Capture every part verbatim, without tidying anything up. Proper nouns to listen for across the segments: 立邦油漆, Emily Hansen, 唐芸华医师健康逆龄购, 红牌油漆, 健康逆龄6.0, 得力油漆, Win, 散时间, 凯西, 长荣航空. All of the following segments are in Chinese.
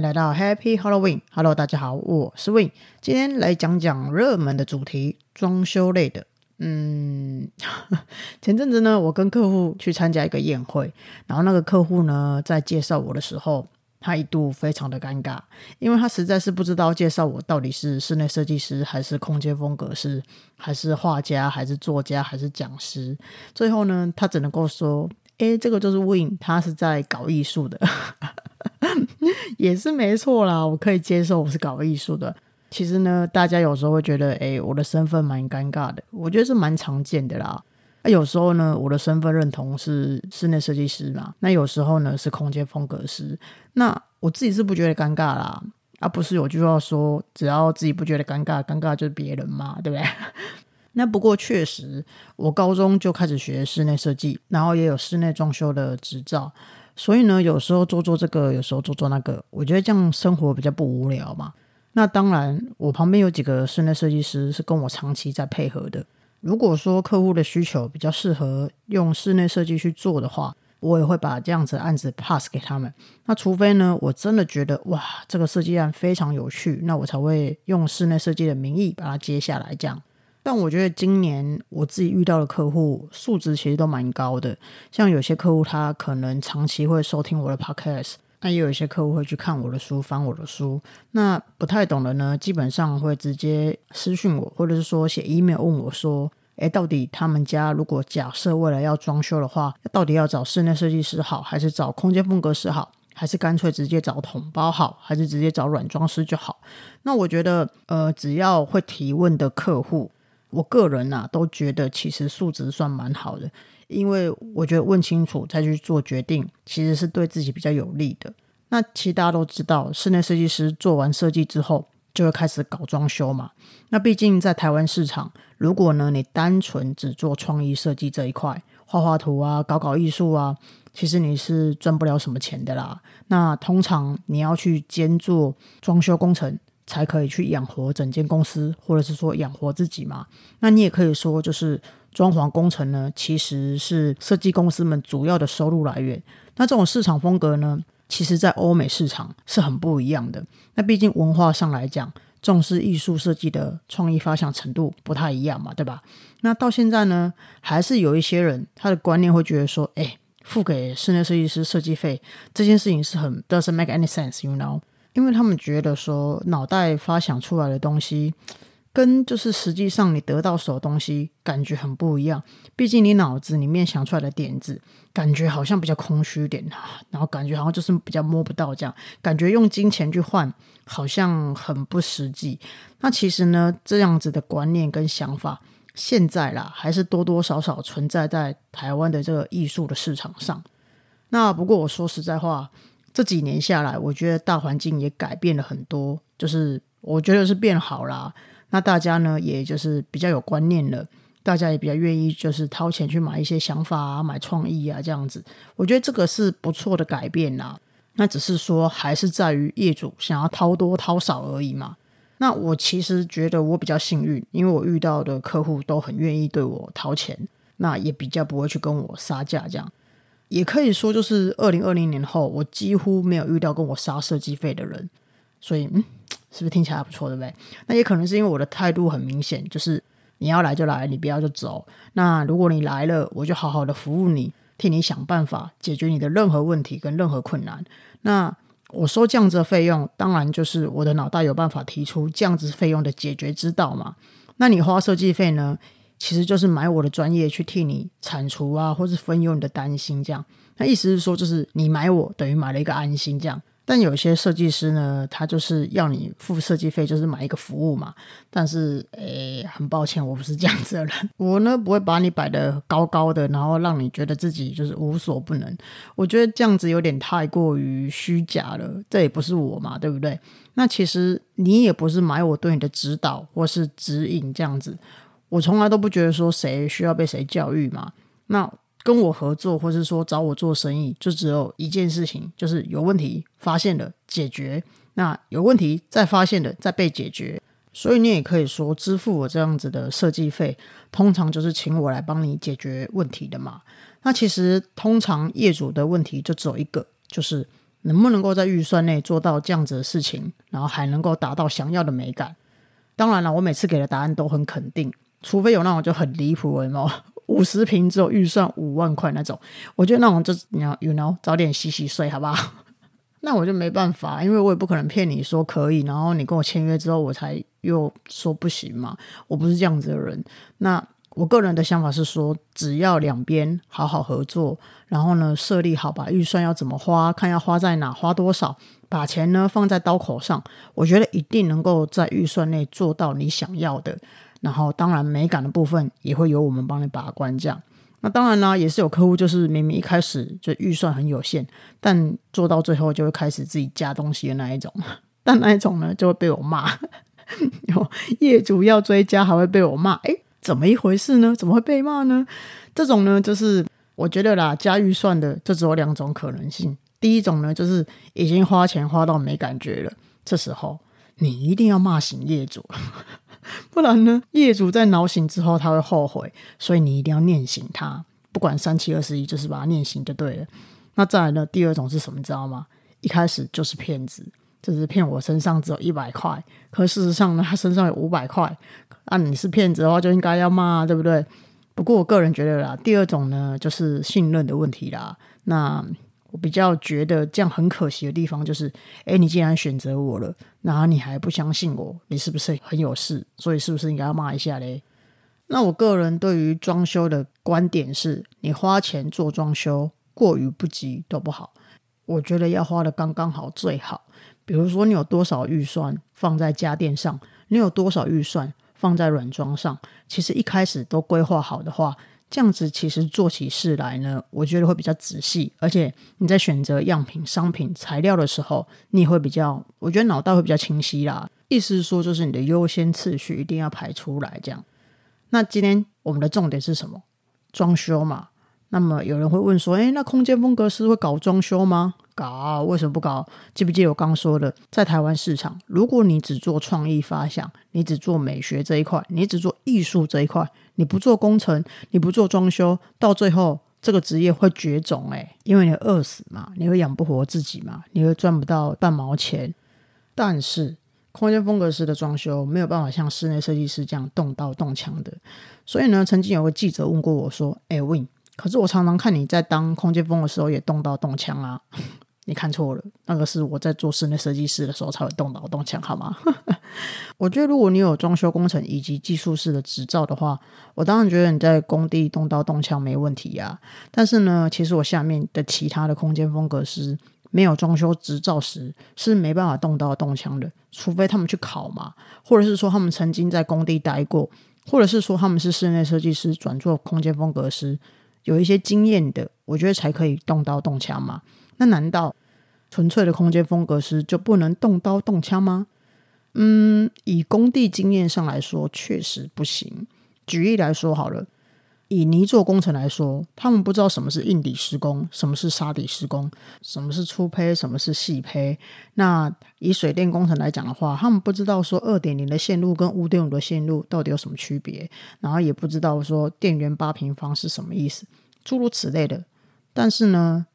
迎来到 Happy Halloween。 Hello， 大家好，我是 Win， 今天来讲讲热门的主题，装修类的。嗯，前阵子呢，我跟客户去参加一个宴会，然后那个客户呢，在介绍我的时候，他一度非常的尴尬，因为他实在是不知道介绍我到底是室内设计师还是空间风格师还是画家还是作家还是讲师。最后呢，他只能够说诶，这个就是 Win， 他是在搞艺术的。也是没错啦，我可以接受我是搞艺术的。其实呢，大家有时候会觉得诶，我的身份蛮尴尬的，我觉得是蛮常见的啦。那有时候呢，我的身份认同是室内设计师嘛，那有时候呢是空间风格师，那我自己是不觉得尴尬啦。啊，不是有句话说，只要自己不觉得尴尬，尴尬就是别人嘛，对不对？那不过确实，我高中就开始学室内设计，然后也有室内装修的执照，所以呢，有时候做做这个，有时候做做那个，我觉得这样生活比较不无聊嘛。那当然，我旁边有几个室内设计师是跟我长期在配合的。如果说客户的需求比较适合用室内设计去做的话，我也会把这样子的案子 pass 给他们。那除非呢，我真的觉得哇，这个设计案非常有趣，那我才会用室内设计的名义把它接下来这样。但我觉得今年我自己遇到的客户素质其实都蛮高的，像有些客户他可能长期会收听我的 podcast， 那也有一些客户会去看我的书，翻我的书。那不太懂的呢，基本上会直接私讯我，或者是说写 email 问我说诶，到底他们家如果假设未来要装修的话，到底要找室内设计师好，还是找空间风格师好，还是干脆直接找统包好，还是直接找软装师就好。那我觉得呃，只要会提问的客户，我个人啊都觉得其实素质算蛮好的，因为我觉得问清楚再去做决定，其实是对自己比较有利的。那其实大家都知道，室内设计师做完设计之后就会开始搞装修嘛。那毕竟在台湾市场，如果呢你单纯只做创意设计这一块，画画图啊，搞搞艺术啊，其实你是赚不了什么钱的啦。那通常你要去兼做装修工程，才可以去养活整间公司，或者是说养活自己嘛。那你也可以说，就是装潢工程呢，其实是设计公司们主要的收入来源。那这种市场风格呢，其实在欧美市场是很不一样的。那毕竟文化上来讲，重视艺术设计的创意发想程度不太一样嘛，对吧？那到现在呢，还是有一些人他的观念会觉得说，哎，付给室内设计师设计费这件事情是很 doesn't make any sense you know，因为他们觉得说脑袋发想出来的东西跟就是实际上你得到手的东西感觉很不一样，毕竟你脑子里面想出来的点子感觉好像比较空虚一点，然后感觉好像就是比较摸不到这样，感觉用金钱去换好像很不实际。那其实呢，这样子的观念跟想法现在啦还是多多少少存在在台湾的这个艺术的市场上。那不过我说实在话，这几年下来，我觉得大环境也改变了很多，就是我觉得是变好啦。那大家呢，也就是比较有观念了，大家也比较愿意就是掏钱去买一些想法啊，买创意啊这样子。我觉得这个是不错的改变啦。那只是说，还是在于业主想要掏多掏少而已嘛。那我其实觉得我比较幸运，因为我遇到的客户都很愿意对我掏钱，那也比较不会去跟我杀价这样。也可以说，就是二零二零年后，我几乎没有遇到跟我杀设计费的人，所以嗯，是不是听起来还不错，对不对？那也可能是因为我的态度很明显，就是你要来就来，你不要就走。那如果你来了，我就好好的服务你，替你想办法解决你的任何问题跟任何困难。那我收这样子的费用，当然就是我的脑袋有办法提出这样子费用的解决之道嘛。那你花设计费呢？其实就是买我的专业去替你铲除啊，或是分忧你的担心这样。那意思是说，就是你买我等于买了一个安心这样。但有些设计师呢，他就是要你付设计费，就是买一个服务嘛。但是诶，很抱歉，我不是这样子的人。我呢不会把你摆得高高的，然后让你觉得自己就是无所不能。我觉得这样子有点太过于虚假了，这也不是我嘛，对不对？那其实你也不是买我对你的指导或是指引这样子。我从来都不觉得说谁需要被谁教育嘛。那跟我合作或是说找我做生意，就只有一件事情，就是有问题发现了解决，那有问题再发现了再被解决。所以你也可以说，支付我这样子的设计费，通常就是请我来帮你解决问题的嘛。那其实通常业主的问题就只有一个，就是能不能够在预算内做到这样子的事情，然后还能够达到想要的美感。当然了，我每次给的答案都很肯定，除非有那种就很离谱，有没有五十平只有预算五万块那种，我觉得那种就 you know 早点洗洗睡好不好？那我就没办法，因为我也不可能骗你说可以，然后你跟我签约之后我才又说不行嘛，我不是这样子的人。那我个人的想法是说，只要两边好好合作，然后呢设立好把预算要怎么花，看要花在哪，花多少，把钱呢放在刀口上，我觉得一定能够在预算内做到你想要的。然后当然美感的部分也会由我们帮你把关这样。那当然啦，也是有客户就是明明一开始就预算很有限，但做到最后就会开始自己加东西的那一种，但那一种呢就会被我骂业主要追加还会被我骂，诶怎么一回事呢？怎么会被骂呢？这种呢就是我觉得啦，加预算的就只有两种可能性。第一种呢就是已经花钱花到没感觉了，这时候你一定要骂醒业主不然呢业主在恼醒之后他会后悔，所以你一定要念醒他，不管三七二十一，就是把他念醒就对了。那再来呢，第二种是什么你知道吗？一开始就是骗子，就是骗我身上只有一百块，可事实上呢他身上有五百块啊，你是骗子的话就应该要骂，对不对？不过我个人觉得啦，第二种呢就是信任的问题啦。那我比较觉得这样很可惜的地方就是，哎，你既然选择我了，然后你还不相信我，你是不是很有事？所以是不是应该要骂一下嘞？那我个人对于装修的观点是，你花钱做装修，过于不及都不好。我觉得要花的刚刚好最好。比如说，你有多少预算放在家电上，你有多少预算放在软装上，其实一开始都规划好的话，这样子其实做起事来呢，我觉得会比较仔细，而且你在选择样品、商品、材料的时候，你会比较，我觉得脑袋会比较清晰啦。意思是说，就是你的优先次序一定要排出来这样。那今天我们的重点是什么？装修嘛。那么有人会问说，诶，那空间风格师会搞装修吗？搞，为什么不搞？记不记得我刚说的，在台湾市场，如果你只做创意发想，你只做美学这一块，你只做艺术这一块，你不做工程，你不做装修，到最后这个职业会绝种，欸，因为你会饿死嘛，你会养不活自己嘛，你会赚不到半毛钱。但是空间风格师的装修没有办法像室内设计师这样动刀动枪的，所以呢曾经有个记者问过我说，哎 Win， 可是我常常看你在当空间风的时候也动刀动枪啊你看错了，那个是我在做室内设计师的时候才会动脑动枪好吗我觉得如果你有装修工程以及技术师的执照的话，我当然觉得你在工地动刀动枪没问题啊。但是呢其实我下面的其他的空间风格师没有装修执照时是没办法动刀动枪的，除非他们去考嘛，或者是说他们曾经在工地待过，或者是说他们是室内设计师转做空间风格师，有一些经验的，我觉得才可以动刀动枪嘛。那难道纯粹的空间风格师就不能动刀动枪吗？嗯，以工地经验上来说确实不行。举例来说好了，以泥作工程来说，他们不知道什么是硬底施工，什么是沙底施工，什么是粗坯，什么是细坯。那以水电工程来讲的话，他们不知道说 二点零 的线路跟 五点五 的线路到底有什么区别，然后也不知道说电源八平方是什么意思，诸如此类的。但是呢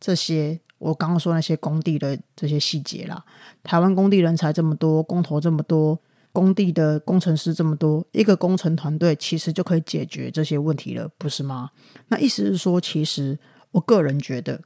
这些我刚刚说那些工地的这些细节啦，台湾工地人才这么多，工头这么多，工地的工程师这么多，一个工程团队其实就可以解决这些问题了，不是吗？那意思是说，其实我个人觉得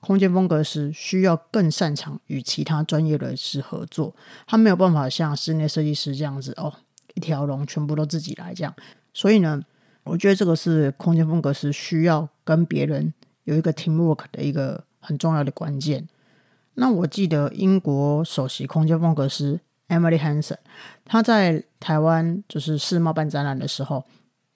空间风格师需要更擅长与其他专业人士合作，他没有办法像室内设计师这样子哦，一条龙全部都自己来这样。所以呢我觉得这个是空间风格师需要跟别人有一个 teamwork 的一个很重要的关键。那我记得英国首席空间风格师 Emily Hansen， 她在台湾就是世贸办展览的时候，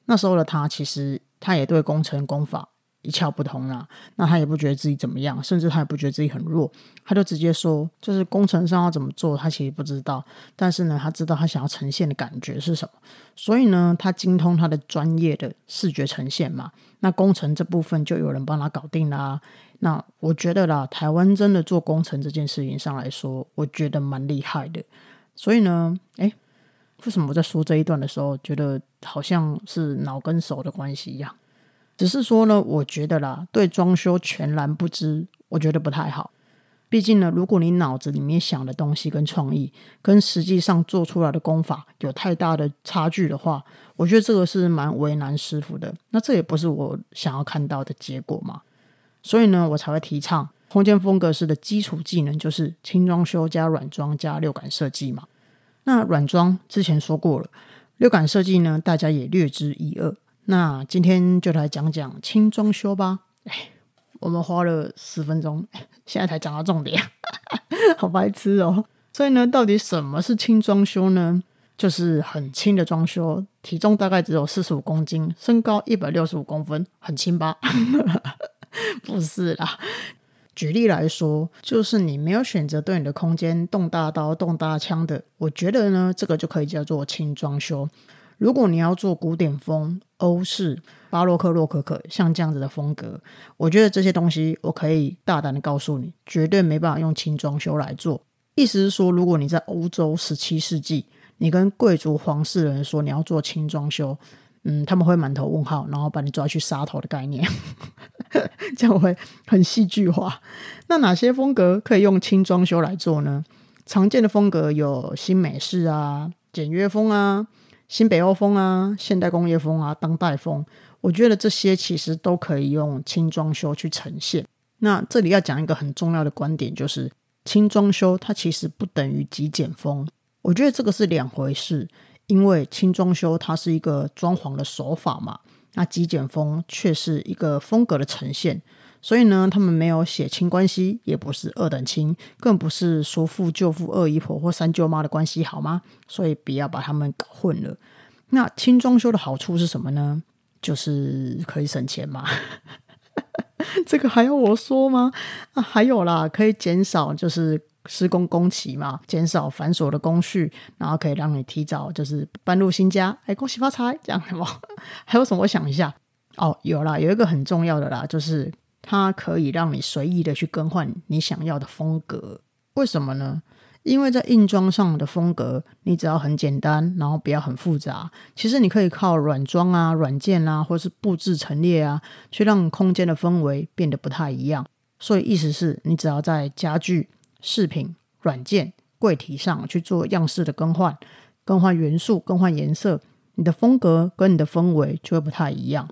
那时候的她其实她也对工程工法一窍不通啦，那她也不觉得自己怎么样，甚至她也不觉得自己很弱，她就直接说就是工程上要怎么做她其实不知道，但是呢她知道她想要呈现的感觉是什么，所以呢她精通她的专业的视觉呈现嘛，那工程这部分就有人帮他搞定啦。那我觉得啦，台湾真的做工程这件事情上来说，我觉得蛮厉害的。所以呢，诶，为什么我在说这一段的时候，觉得好像是脑跟手的关系一样？只是说呢，我觉得啦，对装修全然不知，我觉得不太好。毕竟呢，如果你脑子里面想的东西跟创意跟实际上做出来的功法有太大的差距的话，我觉得这个是蛮为难师傅的，那这也不是我想要看到的结果嘛。所以呢，我才会提倡空间风格师的基础技能就是轻装修加软装加六感设计嘛。那软装之前说过了，六感设计呢大家也略知一二，那今天就来讲讲轻装修吧。哎，我们花了十分钟现在才讲到重点好白痴哦。所以呢，到底什么是轻装修呢？就是很轻的装修，体重大概只有四十五公斤，身高一百六十五公分，很轻吧不是啦，举例来说，就是你没有选择对你的空间动大刀动大枪的，我觉得呢这个就可以叫做轻装修。如果你要做古典风、欧式、巴洛克、洛可可，像这样子的风格，我觉得这些东西我可以大胆的告诉你，绝对没办法用轻装修来做。意思是说，如果你在欧洲十七世纪，你跟贵族皇室人说你要做轻装修，嗯，他们会满头问号，然后把你抓去杀头的概念这样会很戏剧化。那哪些风格可以用轻装修来做呢？常见的风格有新美式啊、简约风啊、新北欧风啊、现代工业风啊、当代风，我觉得这些其实都可以用轻装修去呈现。那这里要讲一个很重要的观点，就是轻装修它其实不等于极简风，我觉得这个是两回事。因为轻装修它是一个装潢的手法嘛，那极简风却是一个风格的呈现，所以呢他们没有血亲关系，也不是二等亲，更不是叔父、舅父、二姨婆或三舅妈的关系，好吗？所以不要把他们搞混了。那轻装修的好处是什么呢？就是可以省钱嘛这个还要我说吗？啊，还有啦，可以减少就是施工工期嘛，减少繁琐的工序，然后可以让你提早就是搬入新家，哎，恭喜发财这样的吗？还有什么？我想一下哦，有啦，有一个很重要的啦，就是它可以让你随意的去更换你想要的风格。为什么呢？因为在硬装上的风格，你只要很简单，然后不要很复杂，其实你可以靠软装啊、软件啊，或是布置陈列啊，去让空间的氛围变得不太一样。所以意思是你只要在家具、饰品、软件、柜体上去做样式的更换，更换元素、更换颜色，你的风格跟你的氛围就会不太一样。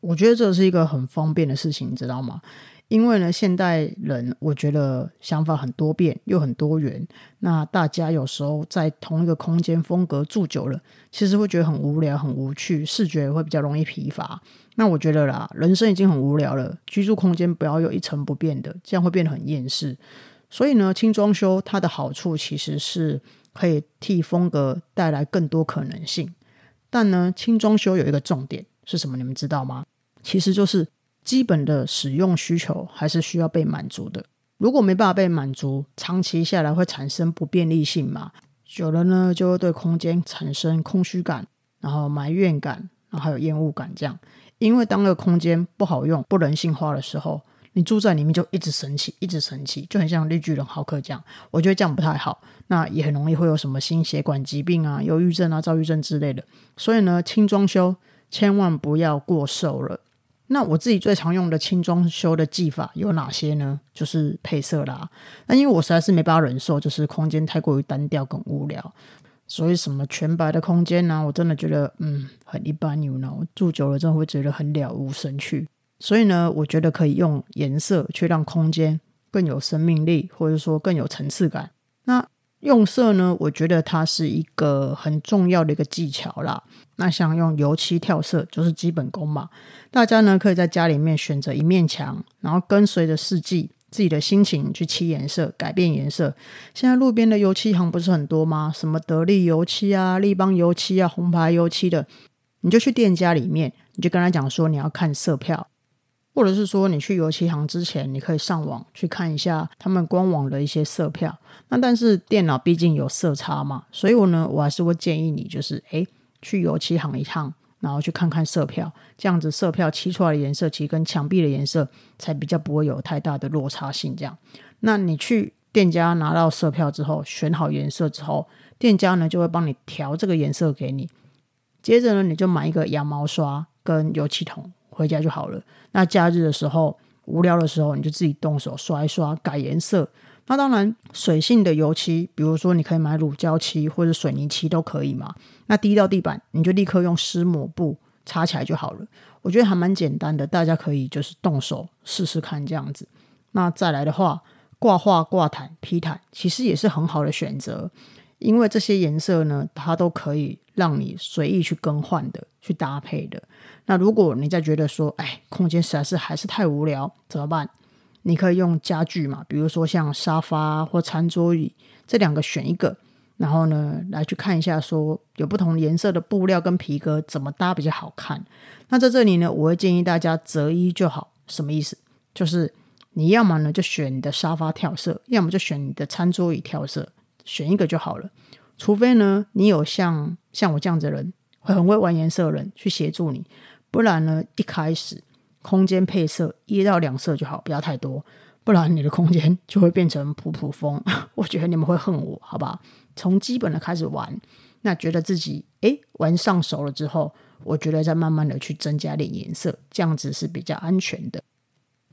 我觉得这是一个很方便的事情，你知道吗？因为呢，现代人我觉得想法很多变又很多元，那大家有时候在同一个空间风格住久了，其实会觉得很无聊、很无趣，视觉会比较容易疲乏。那我觉得啦，人生已经很无聊了，居住空间不要有一成不变的，这样会变得很厌世。所以呢，轻装修它的好处其实是可以替风格带来更多可能性。但呢，轻装修有一个重点是什么？你们知道吗？其实就是基本的使用需求还是需要被满足的。如果没办法被满足，长期下来会产生不便利性嘛，久了呢就会对空间产生空虚感，然后埋怨感，然后还有厌恶感这样。因为当个空间不好用、不人性化的时候，你住在里面就一直生气一直生气，就很像绿巨人浩克这样，我觉得这样不太好。那也很容易会有什么心血管疾病啊、忧郁症啊、躁郁症之类的。所以呢，轻装修千万不要过瘦了。那我自己最常用的轻装修的技法有哪些呢？就是配色啦。那因为我实在是没办法忍受就是空间太过于单调跟无聊，所以什么全白的空间啊，我真的觉得嗯很一般 you know， 住久了真的会觉得很了无生趣。所以呢，我觉得可以用颜色去让空间更有生命力，或者说更有层次感。那用色呢，我觉得它是一个很重要的一个技巧啦。那像用油漆跳色就是基本功嘛，大家呢可以在家里面选择一面墙，然后跟随着四季自己的心情去漆颜色、改变颜色。现在路边的油漆行不是很多吗？什么得力油漆啊、立邦油漆啊、红牌油漆的，你就去店家里面，你就跟他讲说你要看色票，或者是说你去油漆行之前，你可以上网去看一下他们官网的一些色票。那但是电脑毕竟有色差嘛，所以我呢我还是会建议你就是诶去油漆行一趟，然后去看看色票，这样子色票漆出来的颜色其实跟墙壁的颜色才比较不会有太大的落差性这样。那你去店家拿到色票之后，选好颜色之后，店家呢就会帮你调这个颜色给你，接着呢你就买一个羊毛刷跟油漆桶回家就好了。那假日的时候无聊的时候你就自己动手刷一刷，改颜色。那当然水性的油漆，比如说你可以买乳胶漆或者水泥漆都可以嘛，那滴到地板你就立刻用湿抹布擦起来就好了。我觉得还蛮简单的，大家可以就是动手试试看这样子。那再来的话，挂画、挂毯、P毯其实也是很好的选择，因为这些颜色呢它都可以让你随意去更换的，去搭配的。那如果你再觉得说哎，空间实在是还是太无聊怎么办，你可以用家具嘛，比如说像沙发或餐桌椅，这两个选一个，然后呢来去看一下说有不同颜色的布料跟皮革怎么搭比较好看。那在这里呢我会建议大家择一就好。什么意思？就是你要么呢就选你的沙发跳色，要么就选你的餐桌椅跳色，选一个就好了。除非呢你有像像我这样子的人，会很会玩颜色的人去协助你，不然呢一开始空间配色一到两色就好，不要太多，不然你的空间就会变成普普风我觉得你们会恨我，好不好？从基本的开始玩，那觉得自己诶玩上手了之后，我觉得再慢慢的去增加点颜色，这样子是比较安全的。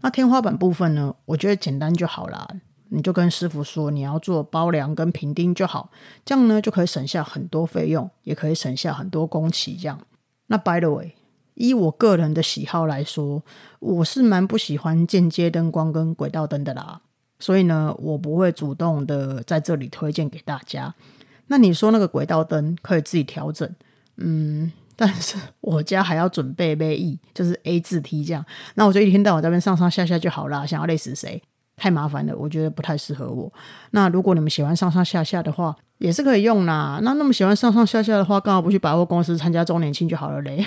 那天花板部分呢，我觉得简单就好啦，你就跟师傅说你要做包梁跟平钉就好，这样呢就可以省下很多费用，也可以省下很多工期这样。那 by the way， 依我个人的喜好来说，我是蛮不喜欢间接灯光跟轨道灯的啦，所以呢我不会主动的在这里推荐给大家。那你说那个轨道灯可以自己调整，嗯但是我家还要准备备意，就是 A 字梯这样，那我就一天到晚在那边上上下下就好啦，想要累死谁？太麻烦了，我觉得不太适合我。那如果你们喜欢上上下下的话也是可以用啦，那那么喜欢上上下下的话，刚好不去百货公司参加周年庆就好了嘞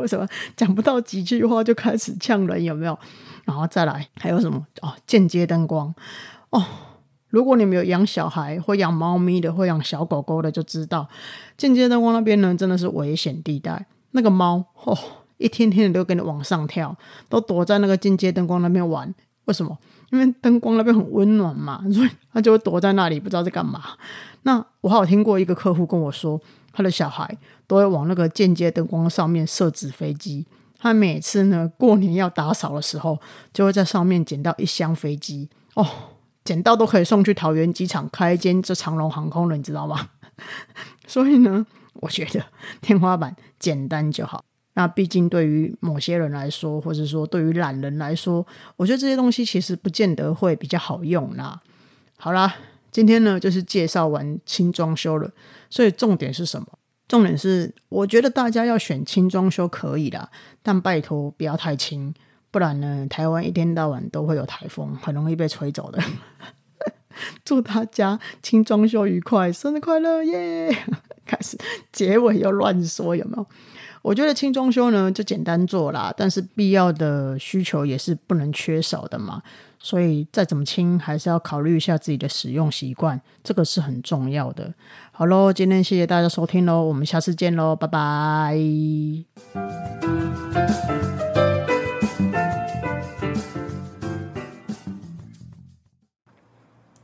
为什么讲不到几句话就开始呛人，有没有？然后再来还有什么哦，间接灯光哦，如果你们有养小孩或养猫咪的或养小狗狗的就知道，间接灯光那边呢真的是危险地带。那个猫、哦、一天天的都跟你往上跳，都躲在那个间接灯光那边玩。为什么？因为灯光那边很温暖嘛，所以它就会躲在那里不知道在干嘛。那我还有听过一个客户跟我说，他的小孩都会往那个间接灯光上面射纸飞机，他每次呢过年要打扫的时候就会在上面捡到一箱飞机哦，捡到都可以送去桃园机场开一间这长荣航空了，你知道吗所以呢我觉得天花板简单就好。那毕竟对于某些人来说，或者说对于懒人来说，我觉得这些东西其实不见得会比较好用啦。好啦，今天呢就是介绍完轻装修了，所以重点是什么？重点是我觉得大家要选轻装修可以啦，但拜托不要太轻，不然呢台湾一天到晚都会有台风，很容易被吹走的祝大家轻装修愉快，生日快乐耶、yeah! 开始结尾又乱说，有没有？我觉得轻装修呢就简单做啦，但是必要的需求也是不能缺少的嘛，所以再怎么轻还是要考虑一下自己的使用习惯，这个是很重要的。好咯，今天谢谢大家收听咯，我们下次见咯，拜拜。